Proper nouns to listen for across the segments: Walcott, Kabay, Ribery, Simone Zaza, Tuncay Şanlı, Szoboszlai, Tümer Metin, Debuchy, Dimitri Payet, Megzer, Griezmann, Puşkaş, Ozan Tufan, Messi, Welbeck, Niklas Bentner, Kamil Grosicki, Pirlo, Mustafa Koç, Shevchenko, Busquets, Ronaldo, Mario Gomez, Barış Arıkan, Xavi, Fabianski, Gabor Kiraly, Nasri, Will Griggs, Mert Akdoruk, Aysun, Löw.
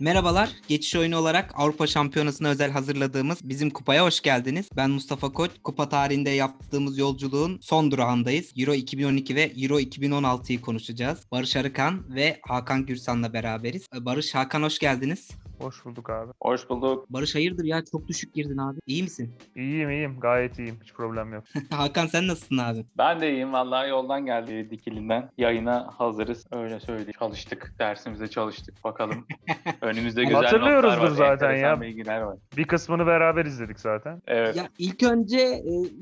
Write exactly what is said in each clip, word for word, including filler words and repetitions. Merhabalar, geçiş oyunu olarak Avrupa Şampiyonası'na özel hazırladığımız bizim kupaya hoş geldiniz. Ben Mustafa Koç, kupa tarihinde yaptığımız yolculuğun son durağındayız. Euro iki bin on iki ve Euro iki bin on altıyı konuşacağız. Barış Arıkan ve Hakan Gürsan'la beraberiz. Barış, Hakan hoş geldiniz. Hoş bulduk abi. Hoş bulduk. Barış hayırdır ya, çok düşük girdin abi. İyi misin? İyiyim iyiyim, gayet iyiyim. Hiç problem yok. Hakan sen nasılsın abi? Ben de iyiyim vallahi, yoldan geldi dikilinden. Yayına hazırız öyle söyleyeyim. Çalıştık, dersimize çalıştık. Bakalım önümüzde güzel notlar var. Hatırlıyoruzdur zaten ya. Bilgiler var. Bir kısmını beraber izledik zaten. Evet. Ya ilk önce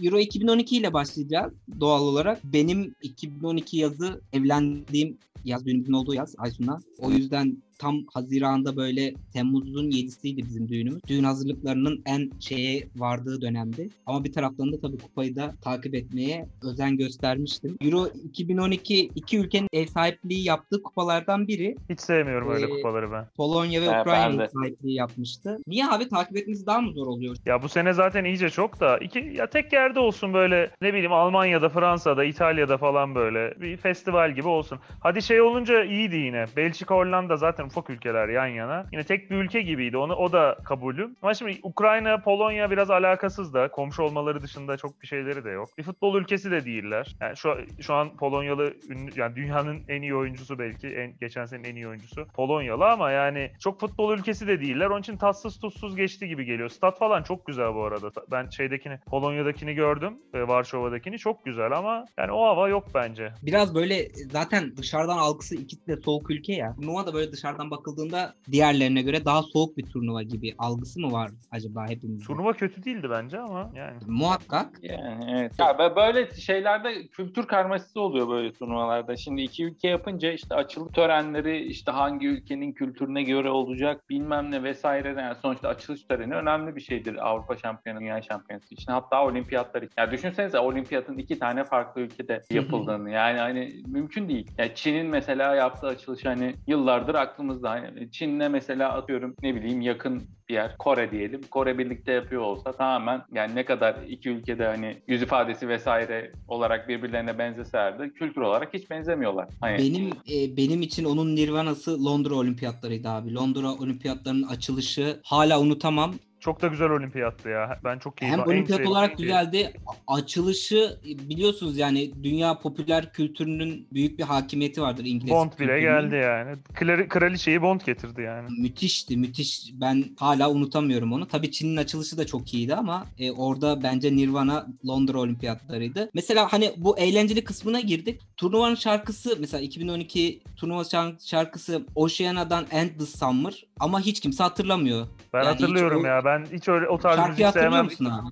Euro iki bin on iki ile başlayacağız doğal olarak. Benim iki bin on iki yazı evlendiğim yaz, benim olduğu yaz Aysun'la. O yüzden tam Haziran'da böyle Temmuz'un yedisiydi bizim düğünümüz. Düğün hazırlıklarının en şeye vardığı dönemdi. Ama bir taraftan da tabii kupayı da takip etmeye özen göstermiştim. Euro iki bin on iki iki ülkenin ev sahipliği yaptığı kupalardan biri. Hiç sevmiyorum ee, öyle kupaları ben. Polonya ve Ukrayna ev sahipliği yapmıştı. Niye abi, takip etmesi daha mı zor oluyor? Ya bu sene zaten iyice çok da iki ya tek yerde olsun böyle, ne bileyim Almanya'da, Fransa'da, İtalya'da falan böyle bir festival gibi olsun. Hadi şey olunca iyiydi yine. Belçika, Hollanda zaten ufak ülkeler yan yana. Yine tek bir ülke gibiydi. Onu o da kabulüm. Ama şimdi Ukrayna, Polonya biraz alakasız da. Komşu olmaları dışında çok bir şeyleri de yok. Bir futbol ülkesi de değiller. Yani şu şu an Polonyalı ünlü, yani dünyanın en iyi oyuncusu belki. En, geçen senenin en iyi oyuncusu Polonyalı ama yani çok futbol ülkesi de değiller. Onun için tatsız tutsuz geçti gibi geliyor. Stat falan çok güzel bu arada. Ben şeydekini, Polonya'dakini gördüm. Varşova'dakini. Çok güzel ama yani o hava yok bence. Biraz böyle zaten dışarıdan algısı, ikisi de soğuk ülke ya. Nova da böyle dışarıdan bakıldığında diğerlerine göre daha soğuk bir turnuva gibi algısı mı var acaba hepimizin? Turnuva kötü değildi bence ama yani. Muhakkak. Yani, evet. Ya böyle şeylerde kültür karmaşası oluyor böyle turnuvalarda. Şimdi iki ülke yapınca işte açılış törenleri, işte hangi ülkenin kültürüne göre olacak bilmem ne vesaire. Yani sonuçta açılış töreni önemli bir şeydir Avrupa Şampiyonu, Dünya Şampiyonası için. Hatta olimpiyatlar için. Yani düşünsenize olimpiyatın iki tane farklı ülkede yapıldığını. Yani hani mümkün değil. Yani Çin'in mesela yaptığı açılış hani yıllardır aklımda. Yani Çin'le mesela atıyorum ne bileyim yakın bir yer Kore diyelim. Kore birlikte yapıyor olsa tamamen yani ne kadar iki ülkede hani yüz ifadesi vesaire olarak birbirlerine benzeserdi, kültür olarak hiç benzemiyorlar. Hani... Benim e, benim için onun nirvanası Londra olimpiyatlarıydı abi. Londra olimpiyatlarının açılışı hala unutamam. Çok da güzel olimpiyattı ya. Ben çok keyif aldım. Hem olimpiyat olarak güzeldi. Açılışı biliyorsunuz yani dünya popüler kültürünün büyük bir hakimiyeti vardır İngiliz. Bond bile geldi yani. Kraliçeyi Bond getirdi yani. Müthişti, müthiş. Ben hala unutamıyorum onu. Tabii Çin'in açılışı da çok iyiydi ama e, orada bence nirvana Londra olimpiyatlarıydı. Mesela hani bu eğlenceli kısmına girdik. Turnuvanın şarkısı mesela iki bin on iki turnuva şarkısı Oceana'dan End the Summer ama hiç kimse hatırlamıyor. Ben yani hatırlıyorum o... ya. Ben hiç öyle o tarz müzik sevmem.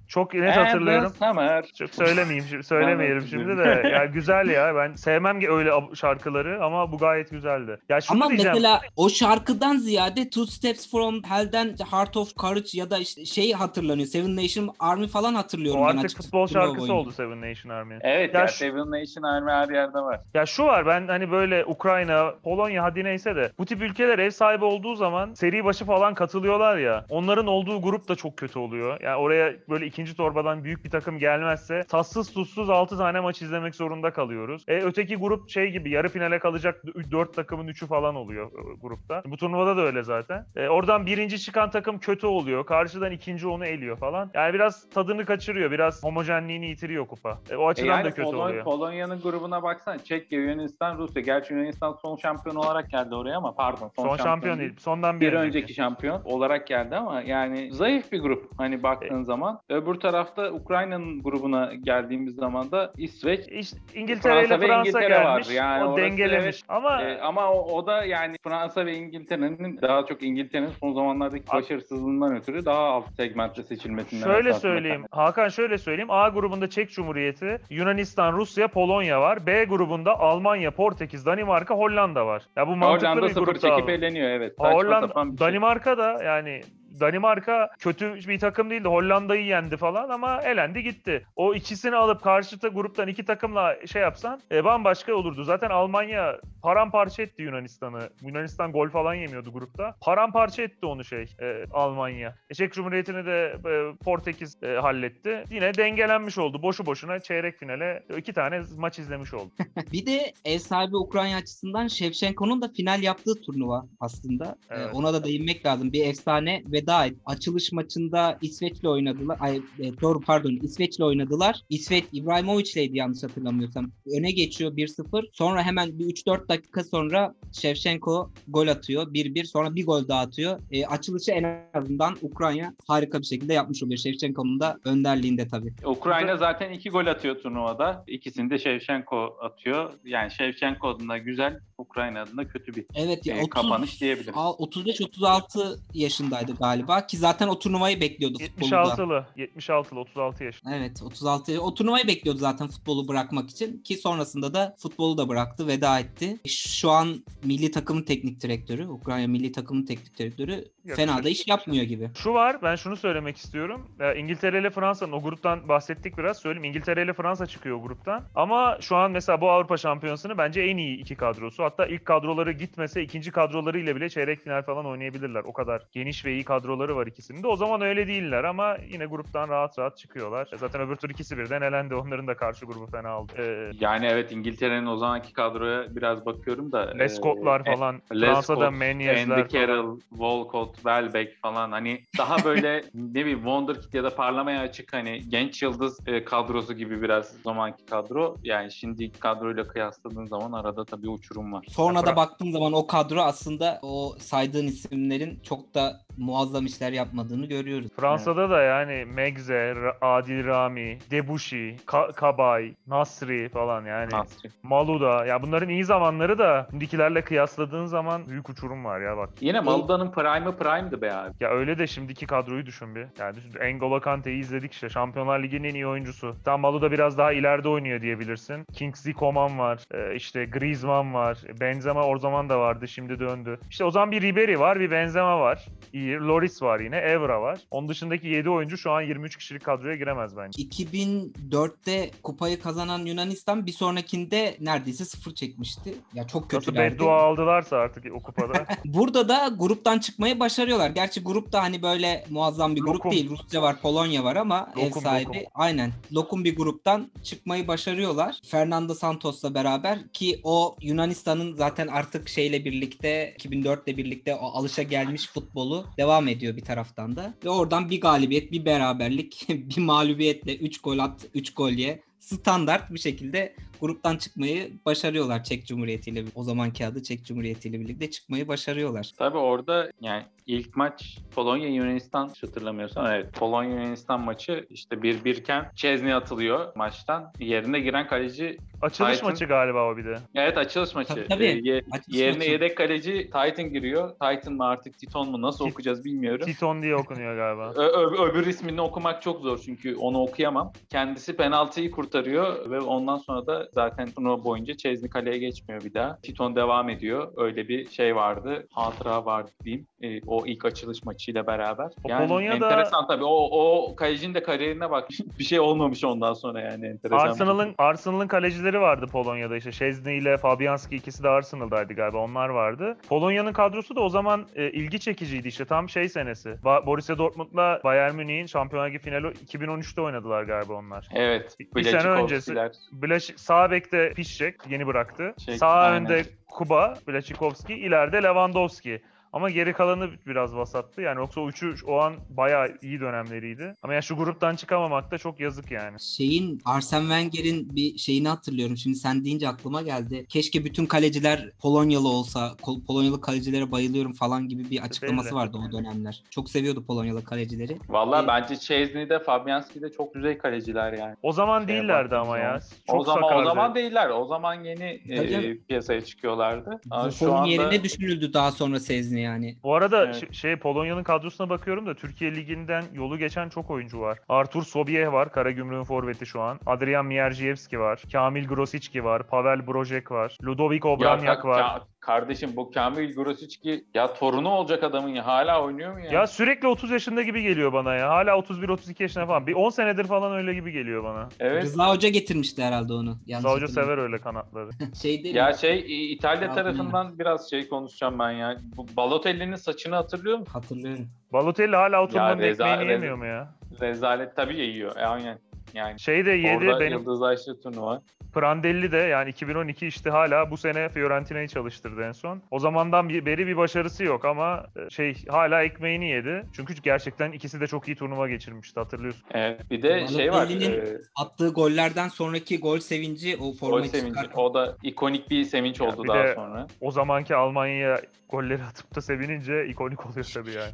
Çok net hatırlıyorum. Çok söylemeyeyim şimdi, söylemeyelim şimdi de. Ya güzel ya, ben sevmem ki öyle şarkıları ama bu gayet güzeldi. Ya ama diyeceğim... mesela o şarkıdan ziyade Two Steps From Hell'den Heart of Courage ya da işte şey hatırlanıyor. Seven Nation Army falan hatırlıyorum. O ben artık futbol şarkısı oldu Seven Nation Army. Evet ya, ya şu... Seven Nation Army her yerde var. Ya şu var, ben hani böyle Ukrayna, Polonya hadi neyse de bu tip ülkeler ev sahibi olduğu zaman seri başı falan katılıyorlar ya. Onların olduğu grup da çok kötü oluyor. Yani oraya böyle ikinci torbadan büyük bir takım gelmezse tatsız tutsuz altı tane maç izlemek zorunda kalıyoruz. E, öteki grup şey gibi yarı finale kalacak dört takımın üçü falan oluyor grupta. Bu turnuvada da öyle zaten. E, oradan birinci çıkan takım kötü oluyor. Karşıdan ikinci onu eliyor falan. Yani biraz tadını kaçırıyor. Biraz homojenliğini yitiriyor kupa. E, o açıdan e yani da kötü Polon- oluyor. Polonya'nın grubuna baksana. Çekya, Yunanistan, Rusya. Gerçi Yunanistan son şampiyon olarak geldi oraya ama pardon. Son, son şampiyon değil. Sondan bir, bir önceki. önceki şampiyon olarak geldi ama yani zayıf bir grup hani baktığın e. zaman. Öbür tarafta Ukrayna'nın grubuna geldiğimiz zaman da İsveç, işte İngiltere ile Fransa İngiltere gelmiş. Yani o dengelemiş. Evet, ama e, ama o, o da yani Fransa ve İngiltere'nin, daha çok İngiltere'nin son zamanlardaki A- başarısızlığından ötürü daha alt segmentte seçilmesinden. Şöyle söyleyeyim efendim. Hakan şöyle söyleyeyim. A grubunda Çek Cumhuriyeti, Yunanistan, Rusya, Polonya var. B grubunda Almanya, Portekiz, Danimarka, Hollanda var. Ya bu mantıklı Hollanda bir grup. Hollanda sıfır çekip eleniyor evet. Hollanda, Danimarka da yani Danimarka kötü bir takım değildi. Hollanda'yı yendi falan ama elendi gitti. O ikisini alıp karşıta gruptan iki takımla şey yapsan e, bambaşka olurdu. Zaten Almanya paramparça etti Yunanistan'ı. Yunanistan gol falan yemiyordu grupta. Paramparça etti onu şey e, Almanya. E, Çek Cumhuriyeti'ni de e, Portekiz e, halletti. Yine dengelenmiş oldu. Boşu boşuna çeyrek finale iki tane maç izlemiş oldu. Bir de ev sahibi Ukrayna açısından Shevchenko'nun da final yaptığı turnuva aslında. Evet. Ona da değinmek lazım. Bir efsane veda etti. Açılış maçında İsveç'le oynadılar. Ay, doğru pardon. İsveç'le oynadılar. İsveç İbrahimovic'leydi yanlış hatırlamıyorsam. Öne geçiyor bir sıfır. Sonra hemen bir üç dört dakika sonra Shevchenko gol atıyor. bir bir. Sonra bir gol daha atıyor. E, açılışı en azından Ukrayna harika bir şekilde yapmış oluyor. Shevchenko'nun da önderliğinde tabii. Ukrayna zaten iki gol atıyor turnuvada. İkisini de Shevchenko atıyor. Yani Shevchenko adına güzel, Ukrayna adına kötü bir evet, e, otuz, kapanış diyebiliriz. otuz beş otuz altı yaşındaydı galiba ki zaten o turnuvayı bekliyordu yetmiş altılı, futbolda. yetmiş altılı otuz altı yaşında. Evet otuz altı. O turnuvayı bekliyordu zaten futbolu bırakmak için ki sonrasında da futbolu da bıraktı, veda etti. Şu an milli takımın teknik direktörü, Ukrayna milli takımın teknik direktörü Yok, fena da iş yapmıyor gibi. Şu var, ben şunu söylemek istiyorum. İngiltere ile Fransa'nın o gruptan bahsettik biraz. Söyleyeyim, İngiltere ile Fransa çıkıyor o gruptan. Ama şu an mesela bu Avrupa Şampiyonası'nı bence en iyi iki kadrosu. Hatta ilk kadroları gitmese ikinci kadroları ile bile çeyrek final falan oynayabilirler. O kadar geniş ve iyi kadroları var ikisinin de. O zaman öyle değiller ama yine gruptan rahat rahat çıkıyorlar. Zaten öbür tur ikisi birden elendi. Onların da karşı grubu fena aldı. Ee, yani evet İngiltere'nin o zamanki kadroya biraz bakıyorum da. Leskotlar e, falan. E, Fransa'da Menezler. Andy Carroll, Walcott, Welbeck falan. Hani daha böyle ne bileyim Wonderkid ya da parlamaya açık hani genç yıldız e, kadrosu gibi biraz o zamanki kadro. Yani şimdiki kadroyla kıyasladığın zaman arada tabii uçurum var. Sonra ya, da baktığım zaman o kadro aslında o saydığın isimlerin çok da muazzam işler yapmadığını görüyoruz. Fransa'da yani. Da yani Megzer, Adil Rami, Debuchy, Ka- Kabay, Nasri falan yani. Nasri. Maluda. Ya bunların iyi zamanları da şimdikilerle kıyasladığın zaman büyük uçurum var ya bak. Yine Maluda'nın prime'ı prime'dı be abi. Ya öyle de şimdiki kadroyu düşün bir. Yani N'Golo Kante'yi izledik işte. Şampiyonlar Ligi'nin en iyi oyuncusu. Tam Maluda biraz daha ileride oynuyor diyebilirsin. Kingsley Coman var. Ee, işte Griezmann var. Benzema o zaman da vardı. Şimdi döndü. İşte o zaman bir Ribery var. Bir Benzema var. İyi. Loris var yine. Evra var. Onun dışındaki yedi oyuncu şu an yirmi üç kişilik kadroya giremez bence. iki bin dörtte kupayı kazanan Yunanistan bir sonrakinde neredeyse sıfır çekmişti. Ya çok kötülerdi. Nasıl beddua aldılarsa artık o kupada. Burada da gruptan çıkmayı başarıyorlar. Gerçi grup da hani böyle muazzam bir grup lokum. Değil. Rusya var, Polonya var ama lokum, ev sahibi. Lokum. Aynen. Lokum bir gruptan çıkmayı başarıyorlar. Fernando Santos'la beraber ki o Yunanistan'ın zaten artık şeyle birlikte iki bin dörtle birlikte o alışagelmiş futbolu devam ediyor bir taraftan da. Ve oradan bir galibiyet, bir beraberlik, bir mağlubiyetle üç gol at, üç gol ye. Standart bir şekilde gruptan çıkmayı başarıyorlar Çek Cumhuriyeti ile. O zamanki adı Çek Cumhuriyeti ile birlikte çıkmayı başarıyorlar. Tabii orada yani ilk maç Polonya Yunanistan hatırlamıyorsam evet Polonya Yunanistan maçı işte bir bir iken Szczęsny atılıyor maçtan. Yerine giren kaleci açılış Tyton. Maçı galiba o bir de. Evet açılış maçı. Tabii, tabii. Ye- açılış yerine maçı. Yedek kaleci Tyton giriyor. Tyton mu artık Tyton mu nasıl T- okuyacağız bilmiyorum. Tyton diye okunuyor galiba. Ö- ö- öbür ismini okumak çok zor çünkü onu okuyamam. Kendisi penaltıyı kurtarıyor ve ondan sonra da zaten turnuva boyunca Szczęsny kaleye geçmiyor bir daha. Tyton devam ediyor. Öyle bir şey vardı. Hatıra vardı diyeyim. E, o ilk açılış maçıyla beraber. Yani Polonya'da... enteresan tabii. O, o kalecinin de kariyerine bak. Bir şey olmamış ondan sonra yani enteresan. Arsenal'ın, Arsenal'ın kalecileri vardı Polonya'da. İşte Szczęsny ile Fabianski ikisi de Arsenal'daydı galiba. Onlar vardı. Polonya'nın kadrosu da o zaman e, ilgi çekiciydi işte. Tam şey senesi. Ba- Borussia Dortmund'la Bayern Münih'in Şampiyonlar Ligi finali iki bin on üçte oynadılar galiba onlar. Evet. Bir, bir sene öncesi. Blaž- Sağ bekte Piszczek yeni bıraktı. Çek, sağ aynen. Önde Kuba, Blažkovski, ileride Lewandowski. Ama geri kalanı biraz vasattı. Yani yoksa o üçü o an bayağı iyi dönemleriydi. Ama yani şu gruptan çıkamamak da çok yazık yani. Şeyin, Arsene Wenger'in bir şeyini hatırlıyorum. Şimdi sen deyince aklıma geldi. Keşke bütün kaleciler Polonyalı olsa, Polonyalı kalecilere bayılıyorum falan gibi bir açıklaması Belli. Vardı o dönemler. Çok seviyordu Polonyalı kalecileri. Vallahi ee, bence Szczęsny de Fabianski de çok güzel kaleciler yani. O zaman şey değillerdi ama ya. Çok o zaman sakardı. O zaman değiller. O zaman yeni e, piyasaya çıkıyorlardı. Ama şu anda... yerine düşünüldü daha sonra Szczęsny. Yani. Bu arada evet. ş- şey Polonya'nın kadrosuna bakıyorum da Türkiye Ligi'nden yolu geçen çok oyuncu var. Artur Sobieh var. Karagümrük'ün forveti şu an. Adrian Mierzejewski var. Kamil Grosicki var. Pavel Brojek var. Ludovic Obramyak var. Ka- kardeşim bu Kamil Grosicki ya torunu olacak adamın ya hala oynuyor mu ya? Ya sürekli otuz yaşında gibi geliyor bana ya. Hala otuz bir otuz iki yaşında falan. Bir on senedir falan öyle gibi geliyor bana. Evet. Rıza Hoca getirmişti herhalde onu. Rıza Hoca sever öyle kanatları. şey değil ya mi? şey İtalya Altın tarafından yani. Biraz şey konuşacağım ben ya. Bu Balotelli'nin saçını hatırlıyor musun? Hatırlıyorum. Balotelli hala oturmanın reza- ekmeğini reza- yemiyor mu ya? Rezalet tabii yiyor. Yani. Yani şey de yedi benim yıldızlaştı turnuva. Prandelli de yani iki bin on iki işte hala bu sene Fiorentina'yı çalıştırdı en son. O zamandan beri bir başarısı yok ama şey hala ekmeğini yedi. Çünkü gerçekten ikisi de çok iyi turnuva geçirmişti hatırlıyorsun. Evet, bir de Balotelli'nin şey var. Balotelli'nin attığı gollerden sonraki gol sevinci o formayı çıkardı. O da ikonik bir sevinç yani oldu daha sonra. O zamanki Almanya'ya golleri atıp da sevinince ikonik oluyor tabii yani.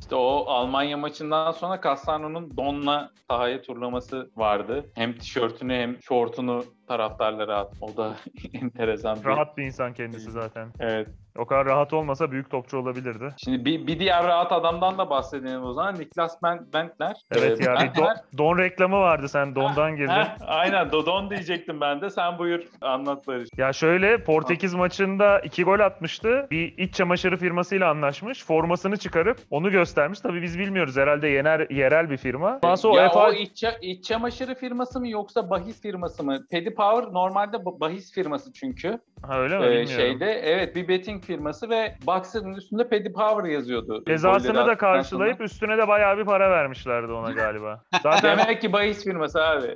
İşte o Almanya maçından sonra Cassano'nun donla sahayı turlaması vardı. Hem tişörtünü hem şortunu taraftarlara at. O da enteresan. Rahat bir, bir insan kendisi zaten. Evet. O kadar rahat olmasa büyük topçu olabilirdi. Şimdi bir, bir diğer rahat adamdan da bahsedelim o zaman. Niklas Bentner. Evet ee, ya Bentner. Don, don reklamı vardı sen dondan girdin. Aynen don diyecektim ben de. Sen buyur anlat Barış. Ya şöyle Portekiz maçında iki gol atmıştı. Bir iç çamaşırı firmasıyla anlaşmış. Formasını çıkarıp onu göstermiş. Tabii biz bilmiyoruz herhalde yener, yerel bir firma. Nasıl ya o, F- o iç, iç çamaşırı firması mı yoksa bahis firması mı? Teddy Power normalde bahis firması çünkü. Ha öyle mi? Ee, bilmiyorum. Şeyde evet bir betting firması ve boxer'ın üstünde Paddy Power yazıyordu. Cezasını da karşılayıp sonra üstüne de bayağı bir para vermişlerdi ona galiba. Zaten demek ki bahis firması abi.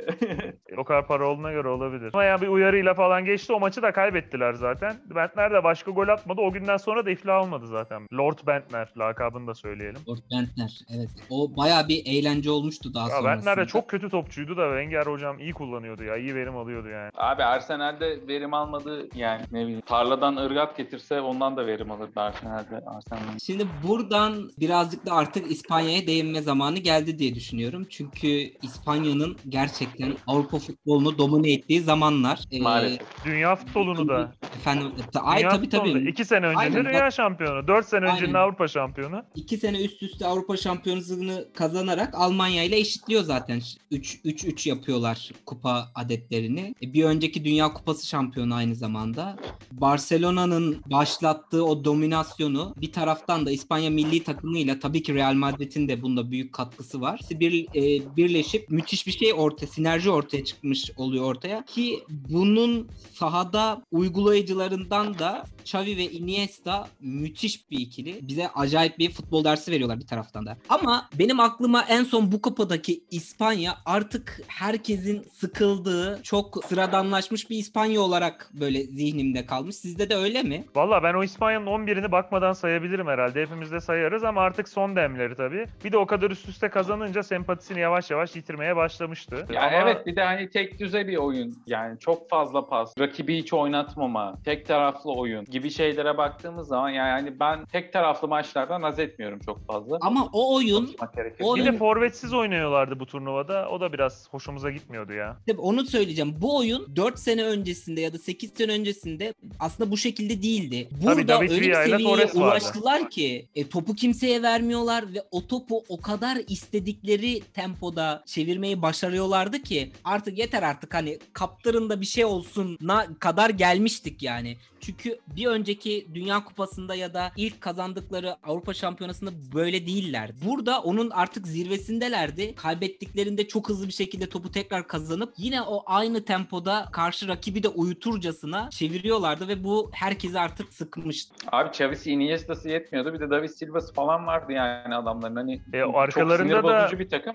O kadar para olduğuna göre olabilir. Ama yani bir uyarıyla falan geçti. O maçı da kaybettiler zaten. Bentner de başka gol atmadı. O günden sonra da iflah olmadı zaten. Lord Bentner lakabını da söyleyelim. Lord Bentner evet. O bayağı bir eğlence olmuştu daha sonra. Bentner de çok kötü topçuydu da Wenger hocam iyi kullanıyordu ya. İyi verim alıyordu yani. Abi Arsenal'de verim almadı yani ne bileyim. Tarladan ırgat getirse ondan da verim alırdı Arsenal'de. Arsenal'de. Şimdi buradan birazcık da artık İspanya'ya değinme zamanı geldi diye düşünüyorum. Çünkü İspanya'nın gerçekten Avrupa futbolunu domine ettiği zamanlar. Maalesef. Ee, dünya futbolunu da. Efendim, ay, dünya tabii, futbolunu. Tabii. İki sene önce de dünya şampiyonu. Dört sene önce Avrupa şampiyonu. İki sene üst üste Avrupa şampiyonluğunu kazanarak Almanya ile eşitliyor zaten. üç üç yapıyorlar kupa adetlerini. Bir önceki Dünya Kupası şampiyonu aynı zamanda. Barcelona'nın başlattığı o dominasyonu bir taraftan da İspanya milli takımıyla tabii ki Real Madrid'in de bunda büyük katkısı var. Bir, e, birleşip müthiş bir şey ortaya, sinerji ortaya çıkmış oluyor ortaya ki bunun sahada uygulayıcılarından da Xavi ve Iniesta müthiş bir ikili. Bize acayip bir futbol dersi veriyorlar bir taraftan da. Ama benim aklıma en son bu kupadaki İspanya artık herkesin sıkıldığı, çok sıradanlaşmış bir İspanya olarak böyle zihnimde kalmış. Sizde de öyle mi? Valla ben o İspanya'nın on birini bakmadan sayabilirim herhalde. Hepimiz de sayarız ama artık son demleri tabii. Bir de o kadar üst üste kazanınca sempatisini yavaş yavaş yitirmeye başlamıştı. Ya ama evet bir de hani tek düze bir oyun. Yani çok fazla pas, rakibi hiç oynatmama, tek taraflı oyun gibi şeylere baktığımız zaman yani ben tek taraflı maçlardan haz etmiyorum çok fazla. Ama o oyun... O bir oyun... de forvetsiz oynuyorlardı bu turnuvada. O da biraz hoşumuza gitmiyordu ya. Tabii onu söyleyeceğim. Bu oyun dört sene öncesinde ya da sekiz sene öncesinde aslında bu şekilde değildi. Burada tabii, öyle bir seviyeye ulaştılar vardı. Ki e, topu kimseye vermiyorlar ve o topu o kadar istedikleri tempoda çevirmeyi başarıyorlardı ki artık yeter artık hani kaptırında bir şey olsun kadar gelmiştik yani. Çünkü bir önceki Dünya Kupası'nda ya da ilk kazandıkları Avrupa Şampiyonası'nda böyle değiller. Burada onun artık zirvesindelerdi. Kaybettiklerinde çok hızlı bir şekilde topu tekrar kazanıp yine o aynı tempoda karşı rakibi de uyuturcasına çeviriyorlardı ve bu herkesi artık sıkmıştı. Abi Xavi'si, Iniesta'sı yetmiyordu. Bir de David Silva'sı falan vardı yani adamların. Hani e, arkalarında da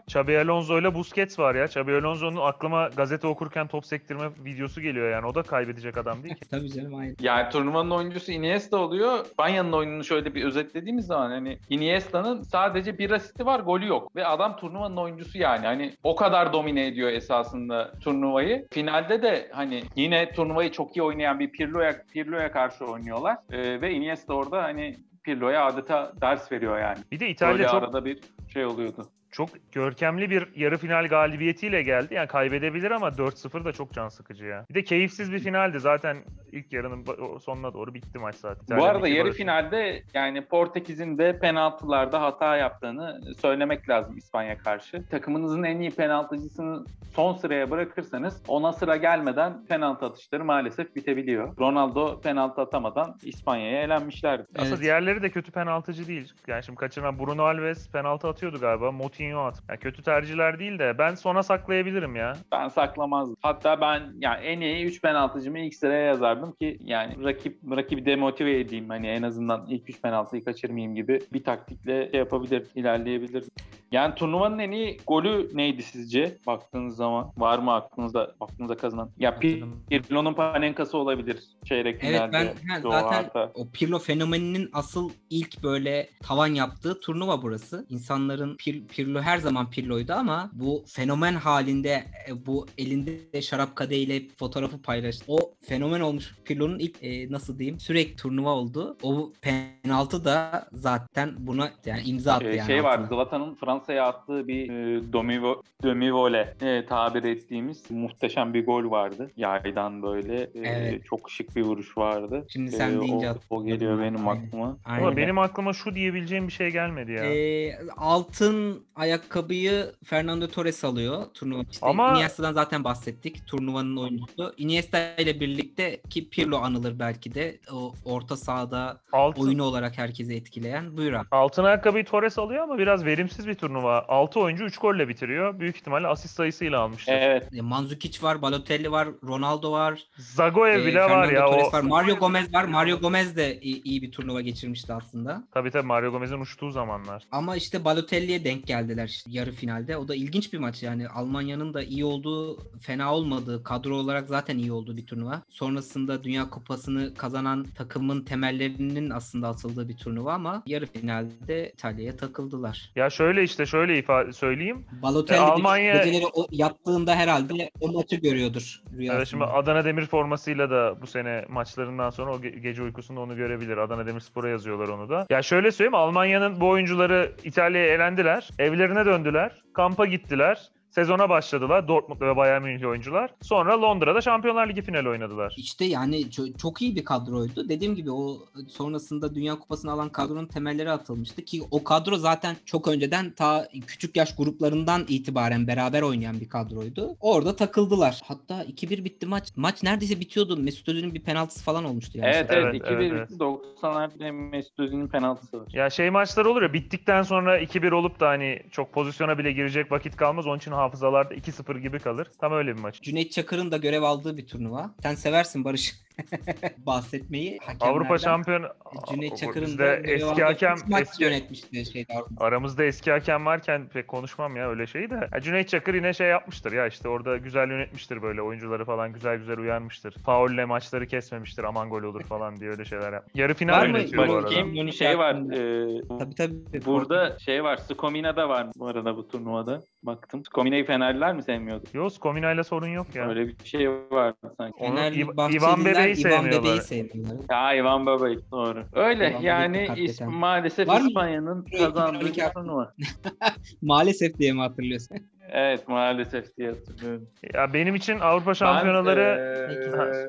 Xabi Alonso'yla Busquets var ya. Xabi Alonso'nun aklıma gazete okurken top sektirme videosu geliyor yani. O da kaybedecek adam değil ki. Tabii canım aynı. Yani turnuvanın oyuncusu Iniesta oluyor. İspanya'nın oyununu şöyle bir özetlediğimiz zaman hani Iniesta'nın sadece bir asisti var, golü yok. Ve adam turnuvanın oyuncusu yani. Hani o kadar domine ediyor esasında turnuvayı. Finalde de hani yine turnuvayı çok iyi oynayan bir Pirlo'ya Pirlo'ya karşı oynuyorlar. Ee, ve Iniesta orada hani Pirlo'ya adeta ders veriyor yani. Bir de İtalya böyle çok... arada bir şey oluyordu. Çok görkemli bir yarı final galibiyetiyle geldi. Yani kaybedebilir ama dört sıfır da çok can sıkıcı ya. Bir de keyifsiz bir finaldi. Zaten ilk yarının sonuna doğru bitti maç zaten. İtalyan bu arada yarı Barış... finalde yani Portekiz'in de penaltılarda hata yaptığını söylemek lazım İspanya karşı. Takımınızın en iyi penaltıcısını son sıraya bırakırsanız ona sıra gelmeden penaltı atışları maalesef bitebiliyor. Ronaldo penaltı atamadan İspanya'ya elenmişlerdi. Aslında evet. Diğerleri de kötü penaltıcı değil. Yani şimdi kaçıran Bruno Alves penaltı atıyordu galiba. Moutinho at. Yani kötü tercihler değil de ben sona saklayabilirim ya. Ben saklamazdım. Hatta ben yani en iyi üç penaltıcımı ilk sıraya yazardım ki yani rakip rakibi demotive edeyim. Hani en azından ilk üç penaltıyı kaçırmayayım gibi bir taktikle şey yapabilir, ilerleyebilir. Yani turnuvanın en iyi golü neydi sizce? Baktığınız zaman var mı aklınızda aklınıza kazanan? Ya Pirlo'nun panenkası olabilir çeyrek finalde. Evet ben zaten hata. O Pirlo fenomeninin asıl ilk böyle tavan yaptığı turnuva burası. İnsanların Pir, Pirlo her zaman Pirlo'ydu ama bu fenomen halinde bu elinde şarap kadehiyle fotoğrafı paylaştı. O fenomen olmuş Pirlo'nun ilk e, nasıl diyeyim sürekli turnuva oldu. O penaltı da zaten buna yani imza attı yani. Şey var, Zlatan'ın Fransa'ya attığı bir e, domivo, domivole e, tabir ettiğimiz muhteşem bir gol vardı. Yaydan böyle e, evet. Çok şık bir vuruş vardı. Şimdi sen e, deyince o, o geliyor benim aynen. aklıma. Ama benim aklıma şu diyebileceğim bir şey gelmedi ya. E, altın ayakkabıyı Fernando Torres alıyor. Turnuva işte ama... Iniesta'dan zaten bahsettik. Turnuvanın oyuncusu. Iniesta ile birlikte ki Pirlo anılır belki de o orta sahada altın. Oyunu olarak herkese etkileyen. Buyur abi. Altın ayakkabıyı Torres alıyor ama biraz verimsiz bir turnuva. altı oyuncu üç golle bitiriyor. Büyük ihtimalle asist sayısıyla almıştır. Evet. Mandzukic var, Balotelli var, Ronaldo var. Zagoev e, bile Fernando var ya. Torres o... var. Mario Gomez var. Mario Gomez de iyi, iyi bir turnuva geçirmişti aslında. Tabii tabii Mario Gomez'in uçtuğu zamanlar. Ama işte Balotelli'ye denk geldiler işte yarı finalde. O da ilginç bir maç yani. Almanya'nın da iyi olduğu, fena olmadığı, kadro olarak zaten iyi olduğu bir turnuva. Sonrasında Dünya Kupası'nı kazanan takımın temellerinin aslında atıldığı bir turnuva ama yarı finalde İtalya'ya takıldılar. Ya şöyle işte şöyle ifade söyleyeyim. Balotelli e, Almanya... o yattığında herhalde o maçı görüyordur rüyasında. Evet, şimdi Adana Demir formasıyla da bu sene maçlarından sonra o gece uykusunda onu görebilir. Adana Demirspor'a yazıyorlar onu da. Ya şöyle söyleyeyim, Almanya'nın bu oyuncuları İtalya'ya elendiler. Evlerine döndüler. Kampa gittiler. Sezona başladılar Dortmund ve Bayern Münih oyuncular. Sonra Londra'da Şampiyonlar Ligi finali oynadılar. İşte yani ço- çok iyi bir kadroydu. Dediğim gibi o sonrasında Dünya Kupası'nı alan kadronun temelleri atılmıştı ki o kadro zaten çok önceden ta küçük yaş gruplarından itibaren beraber oynayan bir kadroydu. Orada takıldılar. Hatta iki bir bitti maç. Maç neredeyse bitiyordu. Mesut Özil'in bir penaltısı falan olmuştu yani. Evet evet, evet iki bir evet, bitti. Evet. doksanlarda Mesut Özil'in penaltısı var. Ya şey maçlar olur ya bittikten sonra iki bir olup da hani çok pozisyona bile girecek vakit kalmaz. Onun için hafızalarda iki sıfır gibi kalır. Tam öyle bir maç. Cüneyt Çakır'ın da görev aldığı bir turnuva. Sen seversin Barış bahsetmeyi. Hakemlerden. Avrupa şampiyonu Cüneyt Çakır'ın da eski hakem eski yönetmişti şeyde. Aramızda eski hakem varken pek konuşmam ya öyle şeyi de. Cüneyt Çakır yine şey yapmıştır ya işte orada güzel yönetmiştir böyle oyuncuları falan güzel güzel uyarmıştır. Faulle maçları kesmemiştir. Aman gol olur falan diye öyle şeyler yap. Yarı final yönetiyor bu arada. Kim şey var. E, tabii tabii. Burada şey var. Skomina'da var bu arada bu turnuvada. Baktım. Skomina'yı Fenerliler mi sevmiyordu? Yok, Skomina'yla sorun yok ya. Öyle bir şey vardı sanki. Fenerli, İvan, İvan Bebe'yi sevmiyorlar. Ya İvan Bebe'yi doğru. Öyle İvan yani is- maalesef var İspanya'nın kazandığı turnuva. Maalesef diye mi hatırlıyorsun? Evet maalesef diye hatırlıyorum. Ya benim için Avrupa Şampiyonaları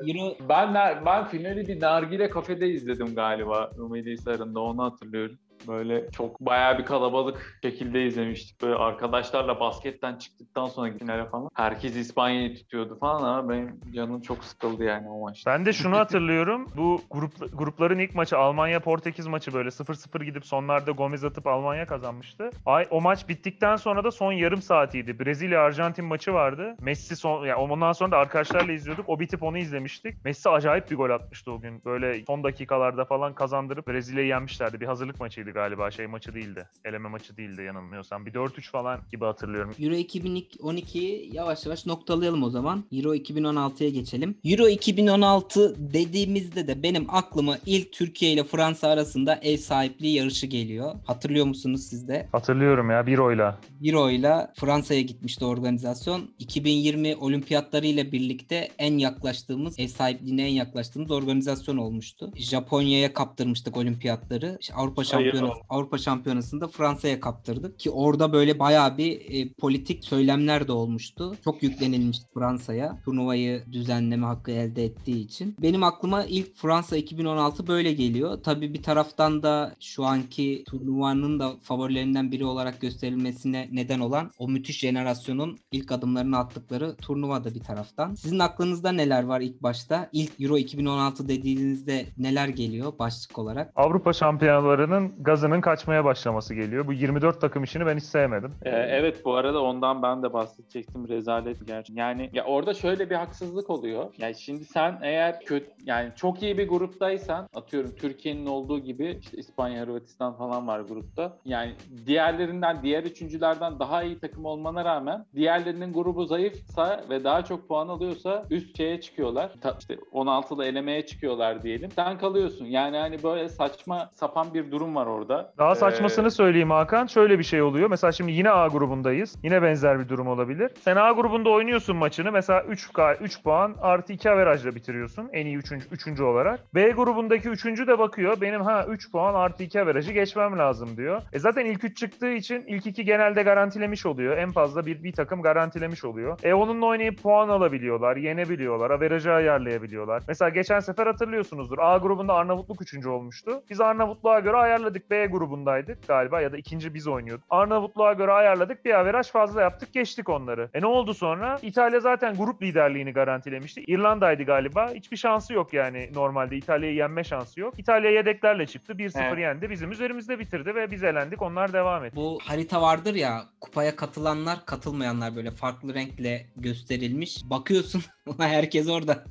ben, ee, ben, ben finali bir nargile kafede izledim galiba Rumelihisar'ında onu hatırlıyorum. Böyle çok bayağı bir kalabalık şekilde izlemiştik. Böyle arkadaşlarla basketten çıktıktan sonra finale falan. Herkes İspanya'yı tutuyordu falan ama benim canım çok sıkıldı yani o maçta. Ben de şunu hatırlıyorum. Bu grup, grupların ilk maçı Almanya-Portekiz maçı böyle sıfır sıfır gidip sonlarda Gomez atıp Almanya kazanmıştı. Ay, o maç bittikten sonra da son yarım saatiydi. Brezilya-Arjantin maçı vardı. Messi son, yani ondan sonra da arkadaşlarla izliyorduk. O bitip onu izlemiştik. Messi acayip bir gol atmıştı o gün. Böyle son dakikalarda falan kazandırıp Brezilya'yı yenmişlerdi. Bir hazırlık maçıydı galiba şey maçı değildi. Eleme maçı değildi yanılmıyorsam. Bir dört üç falan gibi hatırlıyorum. Euro iki bin on ikiyi yavaş yavaş noktalayalım o zaman. Euro iki bin on altıya geçelim. Euro iki bin on altı dediğimizde de benim aklıma ilk Türkiye ile Fransa arasında ev sahipliği yarışı geliyor. Hatırlıyor musunuz siz de? Hatırlıyorum ya Biro'yla. Biro'yla Fransa'ya gitmişti organizasyon. iki bin yirmi olimpiyatları ile birlikte en yaklaştığımız, ev sahipliğine en yaklaştığımız organizasyon olmuştu. Japonya'ya kaptırmıştık olimpiyatları. İşte Avrupa şampiyonu şampiyonu, Avrupa Şampiyonası'nda Fransa'ya kaptırdık ki orada böyle bayağı bir e, politik söylemler de olmuştu. Çok yüklenilmişti Fransa'ya. Turnuvayı düzenleme hakkı elde ettiği için. Benim aklıma ilk Fransa iki bin on altı böyle geliyor. Tabii bir taraftan da şu anki turnuvanın da favorilerinden biri olarak gösterilmesine neden olan o müthiş jenerasyonun ilk adımlarını attıkları turnuva da bir taraftan. Sizin aklınızda neler var ilk başta? İlk Euro iki bin on altı dediğinizde neler geliyor başlık olarak? Avrupa şampiyonalarının gazının kaçmaya başlaması geliyor. Bu yirmi dört takım işini ben hiç sevmedim. Ee, evet bu arada ondan ben de bahsedecektim. Rezalet gerçekten. Yani ya orada şöyle bir haksızlık oluyor. Yani şimdi sen eğer kötü, yani çok iyi bir gruptaysan, atıyorum Türkiye'nin olduğu gibi işte İspanya, Hırvatistan falan var grupta. Yani diğerlerinden, diğer üçüncülerden daha iyi takım olmana rağmen diğerlerinin grubu zayıfsa ve daha çok puan alıyorsa üst şeye çıkıyorlar. Ta, işte on altıda elemeye çıkıyorlar diyelim. Sen kalıyorsun. Yani hani böyle saçma sapan bir durum var orada. Daha saçmasını ee... söyleyeyim Hakan. Şöyle bir şey oluyor. Mesela şimdi yine A grubundayız. Yine benzer bir durum olabilir. Sen A grubunda oynuyorsun maçını. Mesela üç, üç puan artı iki averajla bitiriyorsun. En iyi üçüncü olarak. B grubundaki üçüncü de bakıyor. Benim ha üç puan artı iki averajı geçmem lazım diyor. E zaten ilk üç çıktığı için ilk iki genelde garantilemiş oluyor. En fazla bir, bir takım garantilemiş oluyor. E onunla oynayıp puan alabiliyorlar. Yenebiliyorlar. Averajı ayarlayabiliyorlar. Mesela geçen sefer hatırlıyorsunuzdur. A grubunda Arnavutluk üçüncü olmuştu. Biz Arnavutluğa göre ayarladık. B grubundaydık galiba ya da ikinci biz oynuyorduk. Arnavutluğa göre ayarladık. Bir averaj fazla yaptık. Geçtik onları. E ne oldu sonra? İtalya zaten grup liderliğini garantilemişti. İrlanda'ydı galiba. Hiçbir şansı yok yani normalde. İtalya'yı yenme şansı yok. İtalya yedeklerle çıktı. bir sıfır evet. Yendi. Bizim üzerimizde bitirdi ve biz elendik. Onlar devam etti. Bu harita vardır ya, kupaya katılanlar, katılmayanlar böyle farklı renkle gösterilmiş. Bakıyorsun herkes orada.